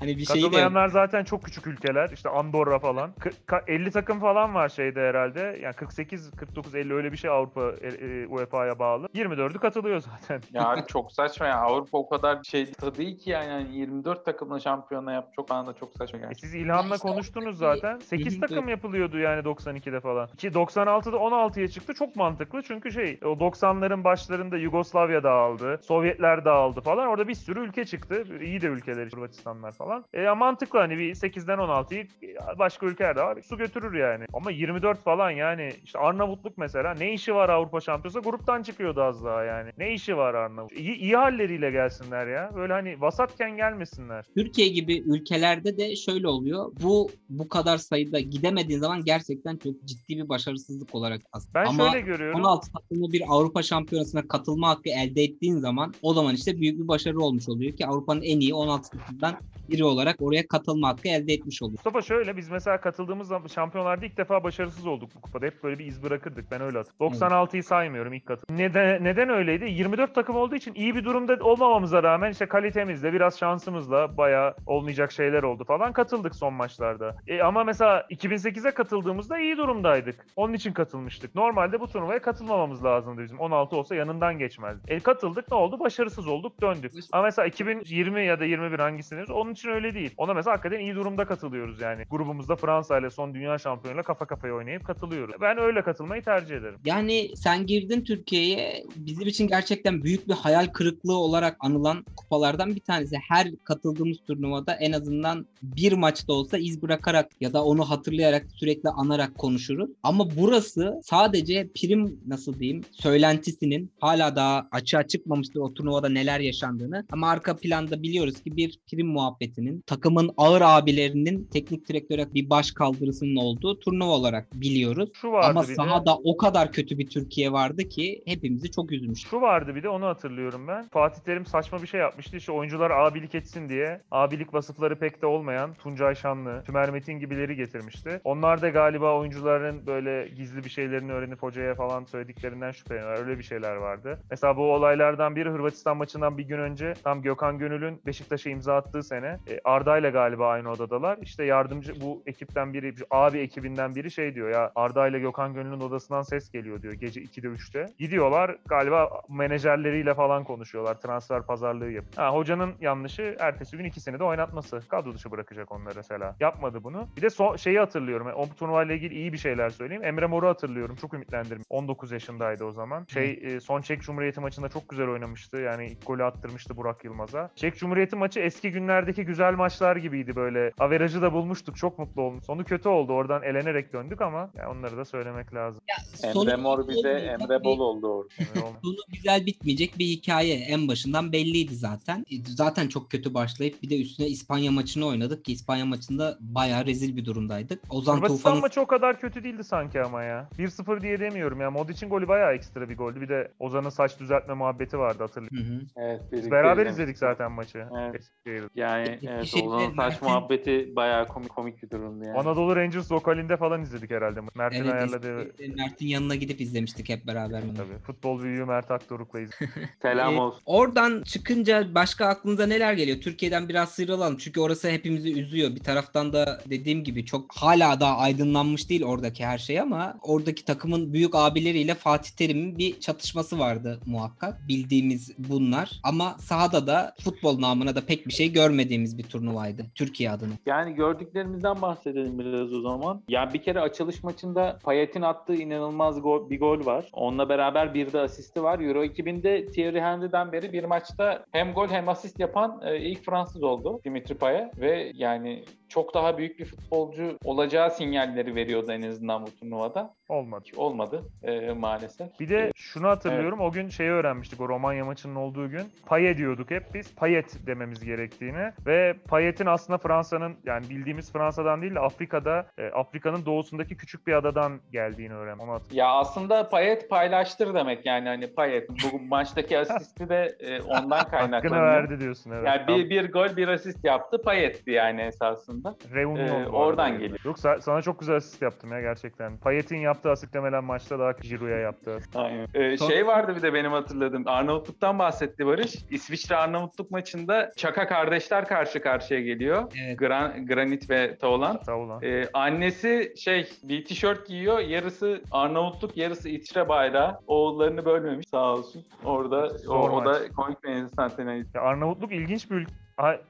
Hani bir katılmayanlar de... zaten çok küçük ülkeler. İşte Andorra falan. elli takım falan var şeyde herhalde. Yani kırk sekiz, kırk dokuz, elli öyle bir şey Avrupa U E F A'ya bağlı. yirmi dördü katılıyor zaten. Ya çok saçma ya. Avrupa o kadar şey tabii ki yani, yani yirmi dört takımla şampiyona yap. Çok bana da çok saçma geldi. E siz İlhan'la işte konuştunuz zaten. sekiz takım yapılıyordu yani doksan ikide falan. Ki doksan altıda on altıya çıktı. Çok mantıklı çünkü şey o doksanların başlarında Yugoslavya dağıldı. Sovyetler dağıldı falan. Orada bir sürü ülke çıktı. İyi de ülkeler, Hırvatistanlar falan. E ya mantıklı hani bir sekizden on altıyı başka ülkeler de var. Su götürür yani. Ama yirmi dört falan yani işte Arnavutluk mesela ne işi var Avrupa Şampiyonası? Gruptan çıkıyordu az daha yani. Ne işi var Arnavutluk? İyi, iyi halleriyle gelsinler ya. Böyle hani vasatken gelmesinler. Türkiye gibi ülkelerde de şöyle oluyor. Bu bu kadar sayıda gidemediğin zaman gerçekten çok ciddi bir başarısızlık olarak aslında. Ben ama şöyle görüyorum. on altı takımlı bir Avrupa Şampiyonası'na katılma hakkı elde ettiğin zaman o zaman işte büyük bir başarı olmuş oluyor ki Avrupa'nın en iyi on altı takımından biri olarak oraya katılma hakkı elde etmiş oluyor. Mustafa şöyle biz mesela katıldığımız zaman şampiyonlarda ilk defa başarısız olduk bu kupada. Hep böyle bir iz bırakırdık. Ben öyle hatırlıyorum. doksan altıyı saymıyorum ilk katılım. Neden, neden öyleydi? yirmi dört takım olduğu için iyi bir durumda olmamamıza rağmen işte kalitemizle biraz şansımızla bayağı olmayacak şeyler oldu falan katıldık son maçlarda. E ama mesela iki bin sekize katıldığımızda iyi durumdaydık. Onun için katılmıştık. Normalde bu turnuvaya katılmamamız lazımdı bizim. on altı olsa yanından geçmezdik. E katıldık ne oldu? Başarısız olduk, döndük. Ama mesela iki bin yirmi ya da yirmi bir hangisiniz? Onun için öyle değil. Ona mesela hakikaten iyi durumda katılıyoruz yani. Grubumuzda Fransa ile son dünya şampiyonuyla kafa kafaya oynayıp katılıyoruz. Ben öyle katılmayı tercih ederim. Yani sen girdin Türkiye'ye. Bizim için gerçekten büyük bir hayal kırıklığı olarak anılan kupalardan bir tanesi. Her katıldığımız turnuvada en azından bir maçta olsa iz bırakarak ya da onu hatırlayarak, sürekli anarak konuşuruz. Ama burası sadece prim, nasıl diyeyim, söylentisinin hala daha açığa çıkmamıştır o turnuvada neler yaşandığını. Ama arka planda biliyoruz ki bir prim muhabbetinin, takımın ağır abilerinin teknik direktöre bir baş kaldırısının olduğu turnuva olarak biliyoruz. Şu vardı ama sahada de. O kadar kötü bir Türkiye vardı ki hepimizi çok üzmüştü. Şu vardı bir de, onu hatırlıyorum ben. Fatih Terim saçma bir şey yapmıştı. İşte oyuncular abilik etsin diye abilik vasıfları pek de olmayan Tuncay Şanlı, Tümer Metin gibileri getirmişti. Onlar da galiba oyuncuların böyle gizli bir şeylerini öğrenip hocaya falan söylediklerinden şüpheleniyorlar. Öyle bir şeyler vardı. Mesela bu olaylardan biri Hırvatistan maçından bir gün önce tam Gökhan Gönül'ün Beşiktaş'a imza attığı sene Arda'yla galiba aynı odadalar. İşte yardımcı bu ekipten biri, abi ekibinden biri şey diyor ya, Arda'yla Gökhan Gönül'ün odasından ses geliyor diyor gece ikide üçte. Gidiyorlar galiba menajerleriyle falan konuşuyorlar. Transfer pazarlığı yapıyor. Ha, hocanın yanlışı ertesi gün ikisini de oynatması. Kadro dışı bırakacak onları mesela. Yapmadı bunu. Bir de son şeyi hatırlıyorum. Yani o turnuvayla ilgili iyi bir şeyler söyleyeyim. Emre Mor'u hatırlıyorum. Çok ümitlendirmiş. on dokuz yaşındaydı o zaman. Şey, son Çek Cumhuriyeti maçında çok güzel oynamıştı. Yani ilk golü attırmıştı Burak Yılmaz'a. Çek Cumhuriyeti maçı eski günlerdeki güzel maçlar gibiydi böyle. Averajı da bulmuştuk. Çok mutlu olmuş. Sonu kötü oldu. Oradan elenerek döndük ama ya onları da söylemek lazım. Ya, Emre Mor bize Emre Bol oldu orada. Sonu güzel bitmeyecek bir hikaye. En başından belliydi zaten. Zaten çok kötü başlayıp bir de üstüne İspanya maçını oynadık ki İspanya maçında bayağı rezil bir durumdaydık. Ozan Tufan'ın... Hırvatistan maçı o kadar kötü değildi sanki ama ya. bir sıfır diye demiyorum ya. Modric'in golü bayağı ekstra bir goldü. Bir de Ozan'ın saç düzeltme muhabbeti vardı hatırlıyorum. Evet, biz beraber izledik zaten maçı. Evet. Yani evet, Ozan'ın saç muhabbeti bayağı komik, komik bir durumdu yani. Anadolu Rangers lokalinde falan izledik herhalde. Mert'in evet, ayarladığı... Mert'in yanına gidip izlemiştik hep beraber. Evet, tabii. Futbol büyüğü Mert Akdoruk'la izledik. Selam olsun. E, oradan çıkınca başka aklınıza neler geliyor? Türkiye'den biraz sıyrılalım. Çünkü orası hepimizi üzüyor. Bir taraftan da dediğim gibi çok hala daha aydınlanmış değil oradaki her şey ama oradaki takımın büyük abileriyle Fatih Terim'in bir çatışması vardı muhakkak. Bildiğimiz bunlar. Ama sahada da futbol namına da pek bir şey görmediğimiz bir turnuvaydı. Türkiye adına. Yani gördüklerimizden bahsedelim biraz o zaman. Yani bir kere açılış maçında Payet'in attığı inanılmaz gol, bir gol var. Onunla beraber bir de asisti var. Euro iki binde Thierry Henry'den beri bir maçta hem gol hem asist yapan ilk Fransız oldu Dimitri Payet ve yani çok daha büyük bir futbolcu olacağı sinyalleri veriyordu en azından bu turnuvada. Olmadı. Olmadı e, maalesef. Bir de şunu hatırlıyorum. Evet. O gün şeyi öğrenmiştik o Romanya maçının olduğu gün. Payet diyorduk hep biz. Payet dememiz gerektiğini ve Payet'in aslında Fransa'nın yani bildiğimiz Fransa'dan değil de Afrika'da e, Afrika'nın doğusundaki küçük bir adadan geldiğini öğrendim. Ya aslında Payet paylaştır demek yani hani Payet bu maçtaki asisti de e, ondan kaynaklanıyor. Hakkını verdi diyorsun evet. Yani bir, bir gol bir asist yaptı. Payet'ti yani esasında. Ee, oradan geliyor. Yok sana çok güzel asist yaptım ya gerçekten. Payet'in yaptığı asist demelen maçta daha Giroud'a yaptı. Aynen. Ee, Son... Şey vardı bir de benim hatırladığım. Arnavutluk'tan bahsetti Barış. İsviçre Arnavutluk maçında Çaka kardeşler karşı karşıya geliyor. Evet. Gran, Granit ve Taulan. Taulan. Ee, annesi şey bir tişört giyiyor. Yarısı Arnavutluk, yarısı İsviçre bayrağı. Oğullarını bölmemiş sağ olsun. Orada o, o da komik bir enstantaneydi. Arnavutluk ilginç bir ülke.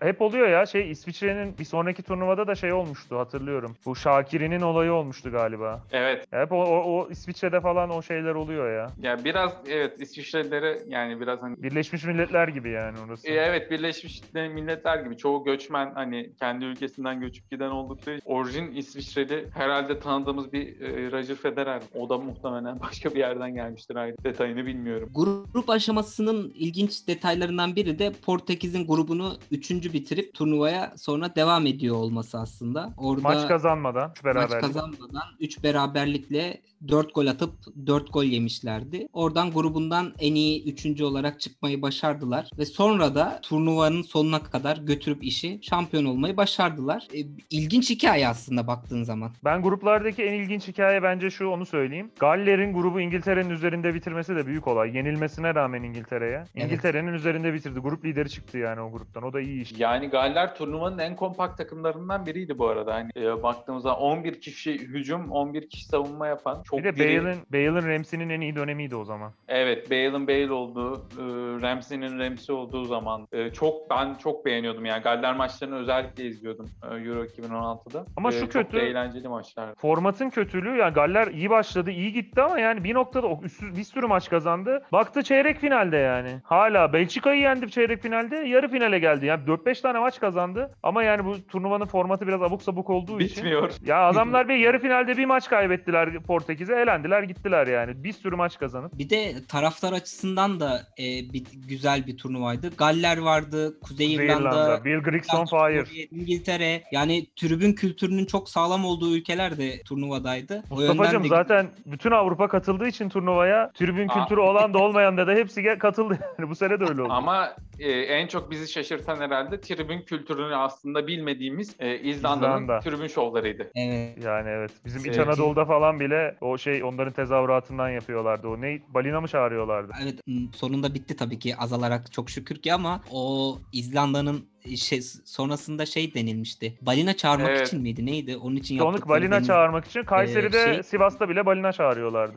Hep oluyor ya şey İsviçre'nin bir sonraki turnuvada da şey olmuştu hatırlıyorum. Bu Şakiri'nin olayı olmuştu galiba. Evet. Hep o, o, o İsviçre'de falan o şeyler oluyor ya. Ya biraz evet İsviçrelilere yani biraz hani. Birleşmiş Milletler gibi yani orası. E, evet Birleşmiş Milletler gibi. Çoğu göçmen hani kendi ülkesinden göçüp giden oldukları orijin İsviçreli herhalde tanıdığımız bir e, Roger Federer. O da muhtemelen başka bir yerden gelmiştir. Aynı detayını bilmiyorum. Grup aşamasının ilginç detaylarından biri de Portekiz'in grubunu üçüncü bitirip turnuvaya sonra devam ediyor olması aslında. Orada maç kazanmadan, üç beraberlik. Maç kazanmadan üç beraberlikle dört gol atıp dört gol yemişlerdi. Oradan grubundan en iyi üçüncü olarak çıkmayı başardılar. Ve sonra da turnuvanın sonuna kadar götürüp işi şampiyon olmayı başardılar. E, ilginç hikaye aslında baktığın zaman. Ben gruplardaki en ilginç hikaye bence şu onu söyleyeyim. Galler'in grubu İngiltere'nin üzerinde bitirmesi de büyük olay. Yenilmesine rağmen İngiltere'ye. İngiltere'nin evet. üzerinde bitirdi. Grup lideri çıktı yani o gruptan. O da iyi iş. Yani Galler turnuvanın en kompakt takımlarından biriydi bu arada. Hani e, baktığımızda on bir kişi hücum, on bir kişi savunma yapan. Çok bir de diri... Bale'ın, Bale'ın Ramsey'nin en iyi dönemiydi o zaman. Evet, Bale'ın Bale olduğu, e, Ramsey'nin Ramsey olduğu zaman e, çok ben çok beğeniyordum yani. Galler maçlarını özellikle izliyordum e, Euro iki bin on altıda. Ama e, şu kötü, eğlenceli maçlar. Formatın kötülüğü yani Galler iyi başladı, iyi gitti ama yani bir noktada üstsüz, bir sürü maç kazandı. Baktı çeyrek finalde yani. Hala Belçika'yı yendi çeyrek finalde, yarı finale geldi. Yani dört beş tane maç kazandı ama yani bu turnuvanın formatı biraz abuk sabuk olduğu Bitmiyor. için. Ya adamlar bir yarı finalde bir maç kaybettiler Portekiz'e, elendiler gittiler yani. Bir sürü maç kazanıp. Bir de taraftar açısından da e, bir, güzel bir turnuvaydı. Galler vardı, Kuzey, Kuzey İrlanda, İrlanda, Bill Grigson Fire, İngiltere. Yani tribün kültürünün çok sağlam olduğu ülkeler de turnuvadaydı. Mustafa'cığım de... zaten bütün Avrupa katıldığı için turnuvaya tribün Aa. kültürü olan da olmayan da, da hepsi katıldı. Bu sene de öyle oldu. Ama e, en çok bizi şaşırtan herhalde tribün kültürünü aslında bilmediğimiz e, İzlanda'nın İzlanda. tribün şovlarıydı. Evet. Yani evet. Bizim evet. İç Anadolu'da falan bile o şey onların tezahüratından yapıyorlardı. O ne? Balina mı çağırıyorlardı? Evet. Sonunda bitti tabii ki azalarak çok şükür ki ama o İzlanda'nın şey, sonrasında şey denilmişti. Balina çağırmak evet. için miydi? Neydi? Onun için yaptık. Sonluk balina denil... çağırmak için. Kayseri'de, ee, şey... Sivas'ta bile balina çağırıyorlardı.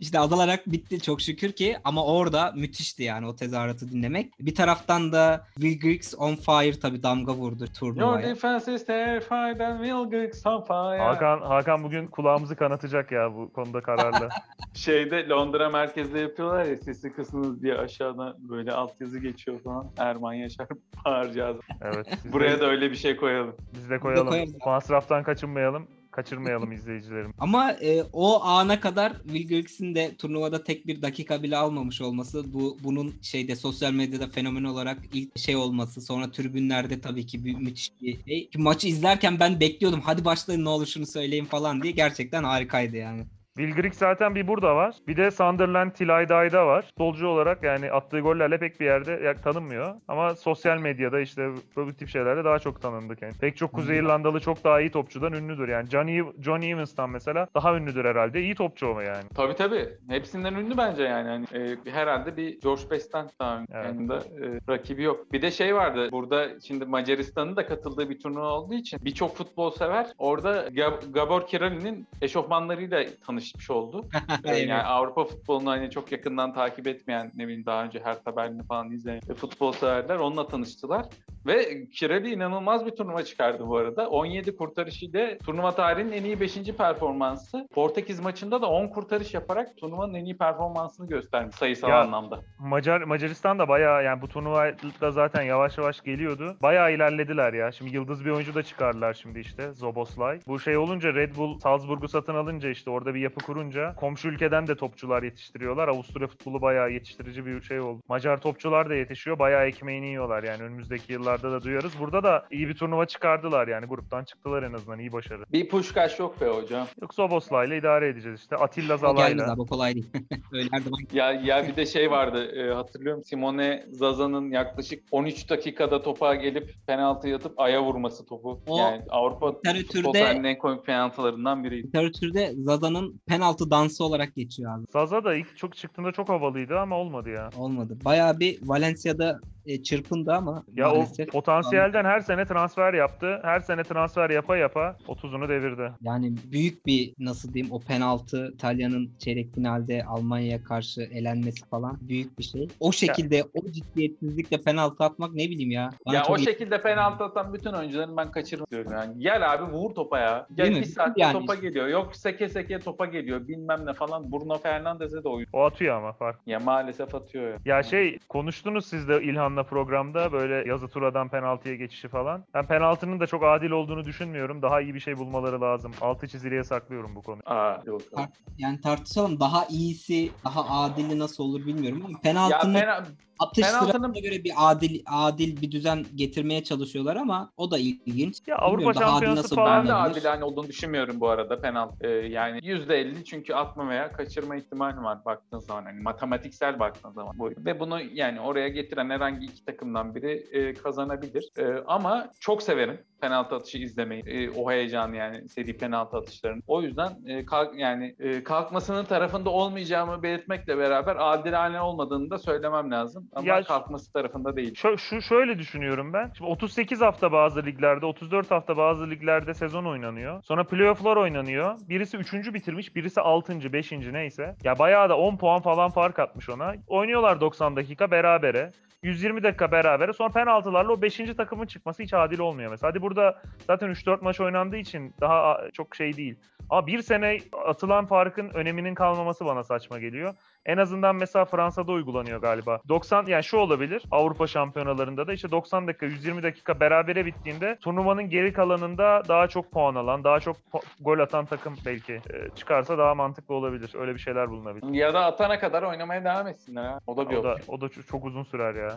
İşte azalarak bitti çok şükür ki, ama orada müthişti yani o tezahüratı dinlemek. Bir taraftan da Will Griggs on fire tabii damga vurdu turnuvaya. Your defense is terrified and Will Griggs on fire. Hakan, Hakan bugün kulağımızı kanatacak ya bu konuda kararlı. Şeyde Londra merkezde yapıyorlar ya, sesi kısınız diye aşağıda böyle altyazı geçiyor falan. Erman Yaşar bağıracağız. Evet. Buraya de... da öyle bir şey koyalım. Biz de koyalım. Biz de koyalım. Masraftan kaçınmayalım. Kaçırmayalım izleyicilerim. Ama e, o ana kadar Will Griggs'in de turnuvada tek bir dakika bile almamış olması, bu bunun şeyde sosyal medyada fenomen olarak ilk şey olması, sonra tribünlerde tabii ki bir, müthiş bir şey. Maçı izlerken ben bekliyordum, hadi başlayın ne olur şunu söyleyin falan diye, gerçekten harikaydı yani. Will Griggs zaten bir burada var. Bir de Sunderland Tilayday'da var. Solcu olarak yani attığı gollerle pek bir yerde tanınmıyor. Ama sosyal medyada işte bu tip şeylerle daha çok tanındı kendisi. Pek çok Kuzey İrlandalı çok daha iyi topçudan ünlüdür. Yani Johnny, John Evans'tan mesela daha ünlüdür herhalde. İyi topçu ama yani. Tabii tabii. Hepsinden ünlü bence yani. yani e, herhalde bir George Best'ten daha ünlü. Evet. Yani de, e, rakibi yok. Bir de şey vardı. Burada şimdi Macaristan'ın da katıldığı bir turnuva olduğu için birçok futbol sever orada Gab- Gabor Kiraly'nin eşofmanlarıyla tanıştı. Oldu. Yani Avrupa futbolunu hani çok yakından takip etmeyen, ne bileyim daha önce Hertha Berlin'i falan izleyen futbol severler onunla tanıştılar. Ve Kirali inanılmaz bir turnuva çıkardı bu arada. on yedi kurtarış ile turnuva tarihinin en iyi beşinci performansı. Portekiz maçında da on kurtarış yaparak turnuvanın en iyi performansını göstermiş sayısal ya, anlamda. Macar Macaristan da bayağı yani bu turnuvada zaten yavaş yavaş geliyordu. Bayağı ilerlediler ya. Şimdi yıldız bir oyuncu da çıkardılar şimdi işte Szoboszlai. Bu şey olunca Red Bull Salzburg'u satın alınca işte orada bir yapı kurunca komşu ülkeden de topçular yetiştiriyorlar. Avusturya futbolu bayağı yetiştirici bir şey oldu. Macar topçular da yetişiyor. Bayağı ekmeğini yiyorlar yani önümüzdeki yıllar da duyarız. Burada da iyi bir turnuva çıkardılar yani. Gruptan çıktılar en azından. İyi başarı. Bir Puşkaş yok be hocam. Yok, Szoboszlai'yle idare edeceğiz işte. Atilla Zala'yla. Gelmez abi, o kolay değil. Öyle her zaman. Ya, ya bir de şey vardı. E, hatırlıyorum Simone Zaza'nın yaklaşık on üç dakikada topa gelip penaltı yatıp aya vurması topu. O, yani Avrupa futbol tarihinin en komik penaltılarından biriydi. Literatürde Zaza'nın penaltı dansı olarak geçiyor abi. Zaza da ilk çok çıktığında çok havalıydı ama olmadı ya. Olmadı. Bayağı bir Valencia'da E, çırpındı ama ya o potansiyelden her sene transfer yaptı. Her sene transfer yapa yapa otuzunu devirdi. Yani büyük bir nasıl diyeyim o penaltı İtalya'nın çeyrek finalde Almanya'ya karşı elenmesi falan büyük bir şey. O şekilde ya, o ciddiyetsizlikle penaltı atmak ne bileyim ya. Bana ya o iyi... şekilde penaltı atan bütün oyuncuların ben kaçırmıyorum yani. Gel abi vur topa ya. Gel bir saatte yani topa işte geliyor. Yok seke seke topa geliyor bilmem ne falan. Bruno Fernandes'e de oyun. O atıyor ama fark. Ya maalesef atıyor ya. Ya şey konuştunuz siz de İlhan'la programda böyle yazı turadan penaltıya geçişi falan. Ben penaltının da çok adil olduğunu düşünmüyorum. Daha iyi bir şey bulmaları lazım. Altı çiziliye saklıyorum bu konuyu. Aa, yok. Tart- yani tartışalım. Daha iyisi, daha adili nasıl olur bilmiyorum ama penaltının ya, pena- atış penaltının... göre bir adil adil bir düzen getirmeye çalışıyorlar ama o da ilginç. Ya bilmiyorum, Avrupa Şampiyonası falan da adil hani olduğunu düşünmüyorum bu arada penaltı. Ee, yani yüzde elli çünkü atma veya kaçırma ihtimali var baktığın zaman. Hani matematiksel baktığın zaman. Ve bunu yani oraya getiren herhangi iki takımdan biri e, kazanabilir. E, ama çok severim penaltı atışı izlemeyi. E, o heyecanı yani seri penaltı atışlarını. O yüzden e, kalk, yani e, kalkmasının tarafında olmayacağımı belirtmekle beraber adilane olmadığını da söylemem lazım. Ama ya, kalkması tarafında değil. Şu, şu şöyle düşünüyorum ben. Şimdi otuz sekiz hafta bazı liglerde, otuz dört hafta bazı liglerde sezon oynanıyor. Sonra playoff'lar oynanıyor. Birisi üçüncü bitirmiş, birisi altıncı, beşinci neyse. Ya bayağı da on puan falan fark atmış ona. Oynuyorlar doksan dakika berabere. yüz yirmi dakika berabere. Sonra penaltılarla o beşinci takımın çıkması hiç adil olmuyor mesela. Hadi burada zaten üç dört maç oynandığı için daha çok şey değil. Ama bir sene atılan farkın öneminin kalmaması bana saçma geliyor. En azından mesela Fransa'da uygulanıyor galiba. doksan yani şu olabilir. Avrupa şampiyonalarında da işte doksan dakika, yüz yirmi dakika berabere bittiğinde turnuvanın geri kalanında daha çok puan alan, daha çok po- gol atan takım belki e, çıkarsa daha mantıklı olabilir. Öyle bir şeyler bulunabilir. Ya da atana kadar oynamaya devam etsinler ha. O da bir o da, o da çok, çok uzun sürer ya.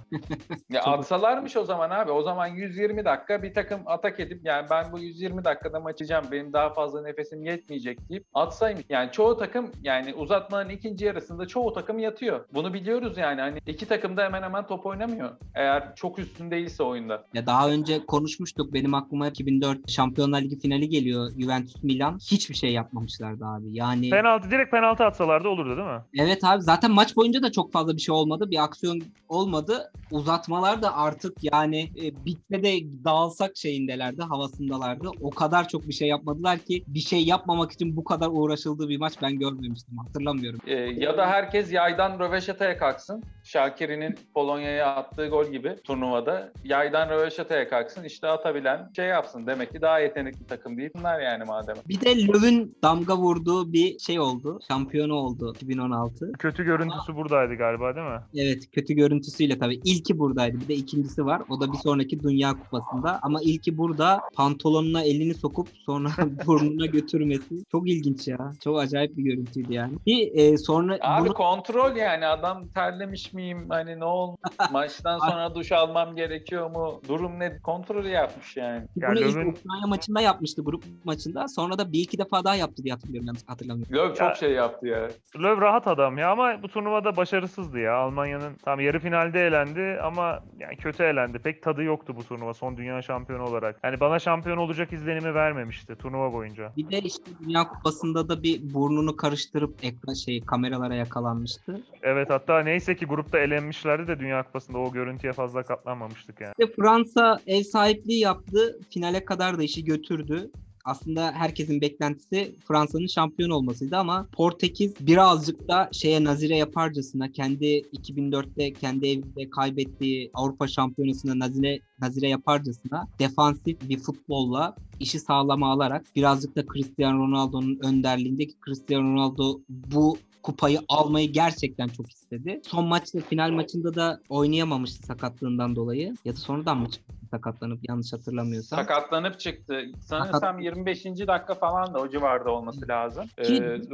Ya atsalarmış o zaman abi. O zaman yüz yirmi dakika bir takım atak edip yani ben bu yüz yirmi dakikada maçacağım. Benim daha fazla nefesim yetmeyecek deyip atsaymış. Yani çoğu takım yani uzatmanın ikinci yarısında çoğu takım yatıyor. Bunu biliyoruz yani. Hani iki takım da hemen hemen top oynamıyor. Eğer çok üstün değilse oyunda. Ya daha önce konuşmuştuk. Benim aklıma iki bin dört Şampiyonlar Ligi finali geliyor. Juventus Milan. Hiçbir şey yapmamışlardı abi. Yani penaltı, direkt penaltı atsalardı olurdu değil mi? Evet abi. Zaten maç boyunca da çok fazla bir şey olmadı. Bir aksiyon olmadı. Uzatmalar da artık yani e, bitse de dağılsak şeyindelerdi, havasındalardı. O kadar çok bir şey yapmadılar ki bir şey yapmamak için bu kadar uğraşıldığı bir maç ben görmemiştim. Hatırlamıyorum. E, ya da herkes yaydan röveşataya kalksın. Şakiri'nin Polonya'ya attığı gol gibi turnuvada yaydan röveşataya kalksın. İşte atabilen şey yapsın. Demek ki daha yetenekli takım değil bunlar yani madem. Bir de Löw'ün damga vurduğu bir şey oldu. Şampiyonu oldu iki bin on altı. Kötü görüntüsü Aa. buradaydı galiba değil mi? Evet. Kötü görüntüsüyle tabii. İlki buradaydı. Bir de ikincisi var. O da bir sonraki Dünya Kupası'nda. Ama ilki burada pantolonuna elini sokup sonra burnuna götürmesi. Çok ilginç ya. Çok acayip bir görüntüydü yani. Bir e, sonra... Abi bunu... kontrol yani. Adam terlemiş miyim? Hani ne oldu? Maçtan sonra duş almam gerekiyor mu? Durum ne? Kontrolü yapmış yani. yani bunu Löw'ün... ilk Ukrayna maçında yapmıştı. Grup maçında. Sonra da bir iki defa daha yaptı diye hatırlıyorum. Yalnız hatırlamıyorum. Löw çok ya, şey yaptı ya. Löw rahat adam ya ama bu turnuvada başarısızdı ya. Almanya'nın tam yarı finalde elendi ama yani kötü elendi. Pek tadı yoktu bu turnuva son dünya şampiyonu olarak. Yani bana şampiyon olacak izlenimi vermemişti turnuva boyunca. Bir de işte Dünya Kupası'nda da bir burnunu karıştırıp ekran şey kameralara yakalanmıştı. Evet hatta neyse ki grupta elenmişlerdi de Dünya Kupası'nda o görüntüye fazla katlanmamıştık yani. İşte Fransa ev sahipliği yaptı. Finale kadar da işi götürdü. Aslında herkesin beklentisi Fransa'nın şampiyon olmasıydı ama Portekiz birazcık da şeye nazire yaparcasına kendi iki bin dörtte kendi evinde kaybettiği Avrupa Şampiyonası'na nazire nazire yaparcasına defansif bir futbolla işi sağlama alarak birazcık da Cristiano Ronaldo'nun önderliğindeki Cristiano Ronaldo bu kupayı almayı gerçekten çok istedi. Son maçta final maçında da oynayamamıştı sakatlığından dolayı. Ya da sonradan mı çıktı? Sakatlanıp yanlış hatırlamıyorsam. Sakatlanıp çıktı. Sanırsam Sakat... yirmi beşinci dakika falan da o civarda olması lazım. Ee,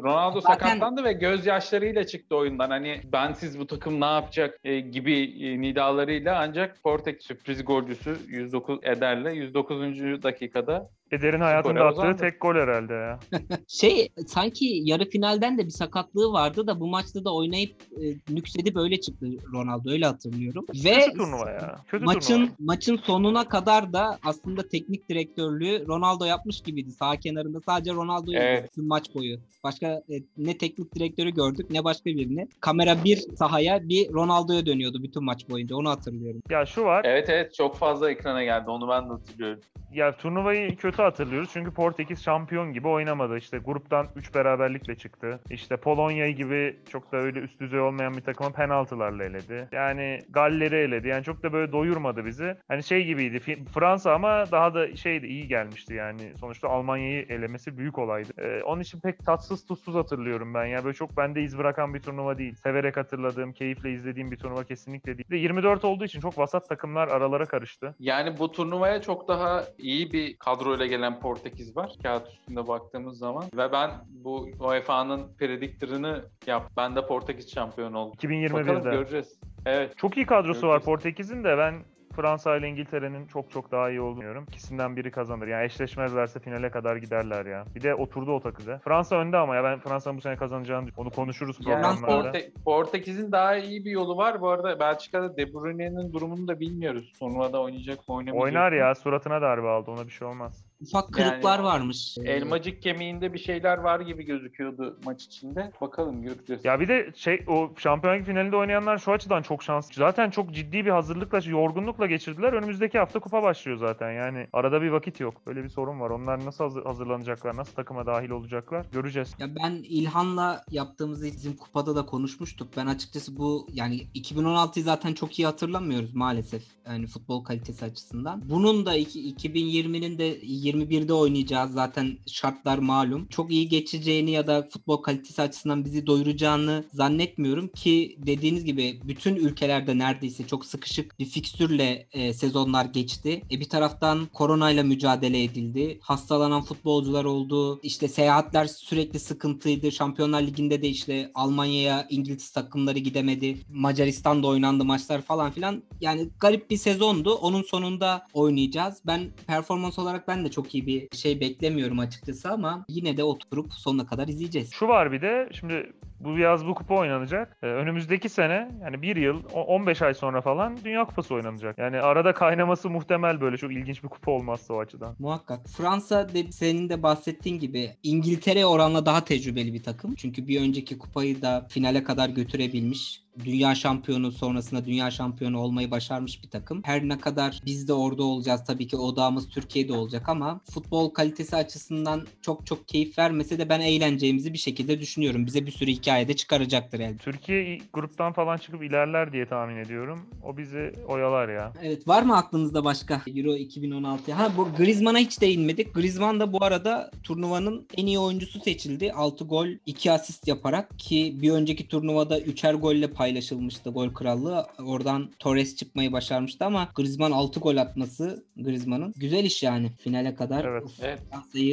Ronaldo zaten... sakatlandı ve gözyaşlarıyla çıktı oyundan. Hani bensiz bu takım ne yapacak e, gibi e, nidalarıyla ancak Portekiz sürpriz golcüsü yüz dokuz Eder'le yüz dokuzuncu dakikada Eder'in hayatında attığı tek gol herhalde ya. şey sanki yarı finalden de bir sakatlığı vardı da bu maçta da oynayıp e, nüksedip öyle çıktı Ronaldo. Öyle hatırlıyorum. Ve kötü turnuva ya. Kötü maçın, turnuva. Maçın sonuna kadar da aslında teknik direktörlüğü Ronaldo yapmış gibiydi. Sağ kenarında sadece Ronaldo'yu evet. Maç boyu. Başka e, ne teknik direktörü gördük ne başka birini. Kamera bir sahaya bir Ronaldo'ya dönüyordu bütün maç boyunca. Onu hatırlıyorum. Ya şu var. Evet evet çok fazla ekrana geldi. Onu ben de hatırlıyorum. Ya turnuvayı kötü hatırlıyoruz. Çünkü Portekiz şampiyon gibi oynamadı. İşte gruptan üç beraberlikle çıktı. İşte Polonya gibi çok da öyle üst düzey olmayan bir takımı penaltılarla eledi. Yani Galler'i eledi. Yani çok da böyle doyurmadı bizi. Hani şey gibiydi. Fransa ama daha da şeydi iyi gelmişti yani. Sonuçta Almanya'yı elemesi büyük olaydı. Ee, onun için pek tatsız tutsuz hatırlıyorum ben. Yani böyle çok bende iz bırakan bir turnuva değil. Severek hatırladığım, keyifle izlediğim bir turnuva kesinlikle değil. De yirmi dört olduğu için çok vasat takımlar aralara karıştı. Yani bu turnuvaya çok daha iyi bir kadroyla gelen Portekiz var kağıt üstünde baktığımız zaman ve ben bu U E F A'nın prediktorını yap. Ben de Portekiz şampiyonu oldum. iki bin yirmi birde. Bakalım göreceğiz. Evet. Çok iyi kadrosu göreceğiz. Var Portekiz'in de ben Fransa ile İngiltere'nin çok çok daha iyi olduğunu diyorum. İkisinden biri kazanır. Yani eşleşmezlerse finale kadar giderler ya. Bir de oturdu o takıda. Fransa önde ama ya ben Fransa'nın bu sene kazanacağını düşünüyorum. Onu konuşuruz programlarda. Porte- Portekiz'in daha iyi bir yolu var. Bu arada Belçika'da De Bruyne'nin durumunu da bilmiyoruz. Turnuvada oynayacak mı oynamayacak Oynar mı? Ya. Suratına darbe aldı. Ona bir şey olmaz. Ufak kırıklar yani, varmış. Elmacık kemiğinde bir şeyler var gibi gözüküyordu maç içinde. Bakalım göreceğiz. Ya bir de şey o şampiyonluk finalinde oynayanlar şu açıdan çok şanslı. Zaten çok ciddi bir hazırlıkla, yorgunlukla geçirdiler. Önümüzdeki hafta kupa başlıyor zaten. Yani arada bir vakit yok. Böyle bir sorun var. Onlar nasıl hazır, hazırlanacaklar? Nasıl takıma dahil olacaklar? Göreceğiz. Ya ben İlhan'la yaptığımız bizim kupada da konuşmuştuk. Ben açıkçası bu yani iki bin on altıyı zaten çok iyi hatırlamıyoruz maalesef. Yani futbol kalitesi açısından. Bunun da iki bin yirminin de yirmi birde oynayacağız. Zaten şartlar malum. Çok iyi geçeceğini ya da futbol kalitesi açısından bizi doyuracağını zannetmiyorum ki dediğiniz gibi bütün ülkelerde neredeyse çok sıkışık bir fikstürle e, sezonlar geçti. E, bir taraftan koronayla mücadele edildi. Hastalanan futbolcular oldu. İşte seyahatler sürekli sıkıntıydı. Şampiyonlar Ligi'nde de işte Almanya'ya İngiliz takımları gidemedi. Macaristan'da oynandı maçlar falan filan. Yani garip bir sezondu. Onun sonunda oynayacağız. Ben performans olarak ben de çok iyi bir şey beklemiyorum açıkçası ama yine de oturup sonuna kadar izleyeceğiz. Şu var bir de şimdi Bu yaz bu kupa oynanacak. Ee, önümüzdeki sene yani bir yıl on beş ay sonra falan Dünya Kupası oynanacak. Yani arada kaynaması muhtemel, böyle çok ilginç bir kupa olmazsa o açıdan. Muhakkak. Fransa de, senin de bahsettiğin gibi İngiltere oranla daha tecrübeli bir takım. Çünkü bir önceki kupayı da finale kadar götürebilmiş, dünya şampiyonu sonrasında dünya şampiyonu olmayı başarmış bir takım. Her ne kadar biz de orada olacağız, tabii ki odağımız Türkiye'de olacak ama futbol kalitesi açısından çok çok keyif vermese de ben eğleneceğimizi bir şekilde düşünüyorum. Bize bir sürü hikaye de çıkaracaktır yani. Türkiye gruptan falan çıkıp ilerler diye tahmin ediyorum. O bizi oyalar ya. Evet, var mı aklınızda başka? Euro iki bin on altı. Ha, bu Griezmann'a hiç değinmedik. Griezmann da bu arada turnuvanın en iyi oyuncusu seçildi. altı gol, iki asist yaparak, ki bir önceki turnuvada üçer golle paylaşılmıştı gol krallığı. Oradan Torres çıkmayı başarmıştı ama Griezmann altı gol atması, Griezmann'ın güzel iş yani finale kadar. Evet. Uf, evet.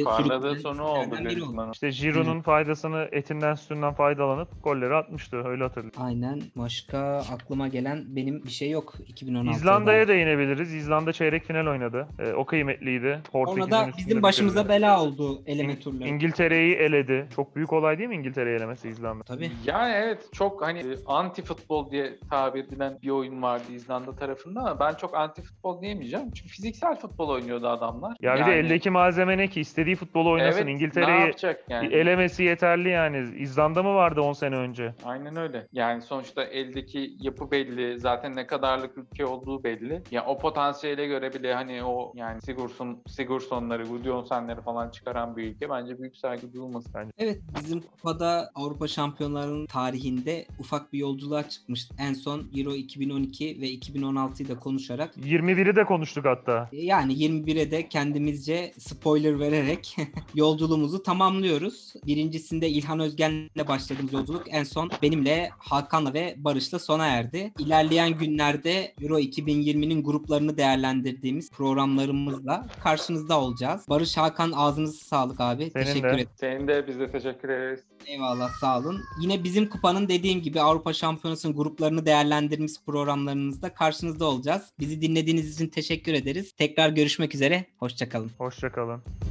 Parladığı sonu oldu Griezmann'ın. İşte Giroud'un faydasını, etinden sütünden faydalanıp golleri atmıştı. Öyle hatırlıyorum. Aynen. Başka aklıma gelen benim bir şey yok iki bin on altı. İzlanda'ya değinebiliriz. İzlanda çeyrek final oynadı. Ee, o kıymetliydi. Ona da bizim başımıza bitirdi. Bela oldu eleme turları. İngiltere'yi eledi. Çok büyük olay değil mi İngiltere elemesi İzlanda? Tabii. Yani evet, çok hani anti futbol diye tabir edilen bir oyun vardı İzlanda tarafında ama ben çok anti futbol diyemeyeceğim. Çünkü fiziksel futbol oynuyordu adamlar. Ya yani, bir de eldeki malzeme ne ki? İstediği futbolu oynasın. Evet, İngiltere'yi yani? Elemesi yeterli yani. İzlanda mı vardı on sene önce? Aynen öyle. Yani sonuçta eldeki yapı belli. Zaten ne kadarlık ülke olduğu belli. Ya yani o potansiyele göre bile hani o yani Sigurdsson, Sigurdssonları, Gudjonssonları falan çıkaran bir ülke. Bence büyük saygı duyulması bence. Evet, bizim kupada Avrupa Şampiyonları'nın tarihinde ufak bir yolculuk çıkmıştı. En son Euro iki bin on iki ve iki bin on altıyı da konuşarak yirmi biri de konuştuk hatta. Yani yirmi bire de kendimizce spoiler vererek yolculuğumuzu tamamlıyoruz. Birincisinde İlhan Özgen'le başladığımız yolculuk en son benimle, Hakan'la ve Barış'la sona erdi. İlerleyen günlerde Euro iki bin yirminin gruplarını değerlendirdiğimiz programlarımızla karşınızda olacağız. Barış, Hakan, ağzınıza sağlık abi. Senin teşekkür ederim. Senin de, biz de teşekkür ederiz. Eyvallah, sağ olun. Yine bizim kupanın, dediğim gibi, Avrupa Şampiyonası Şampiyonası'nın gruplarını değerlendirmiş programlarımızda karşınızda olacağız. Bizi dinlediğiniz için teşekkür ederiz. Tekrar görüşmek üzere. Hoşça kalın. Hoşça kalın.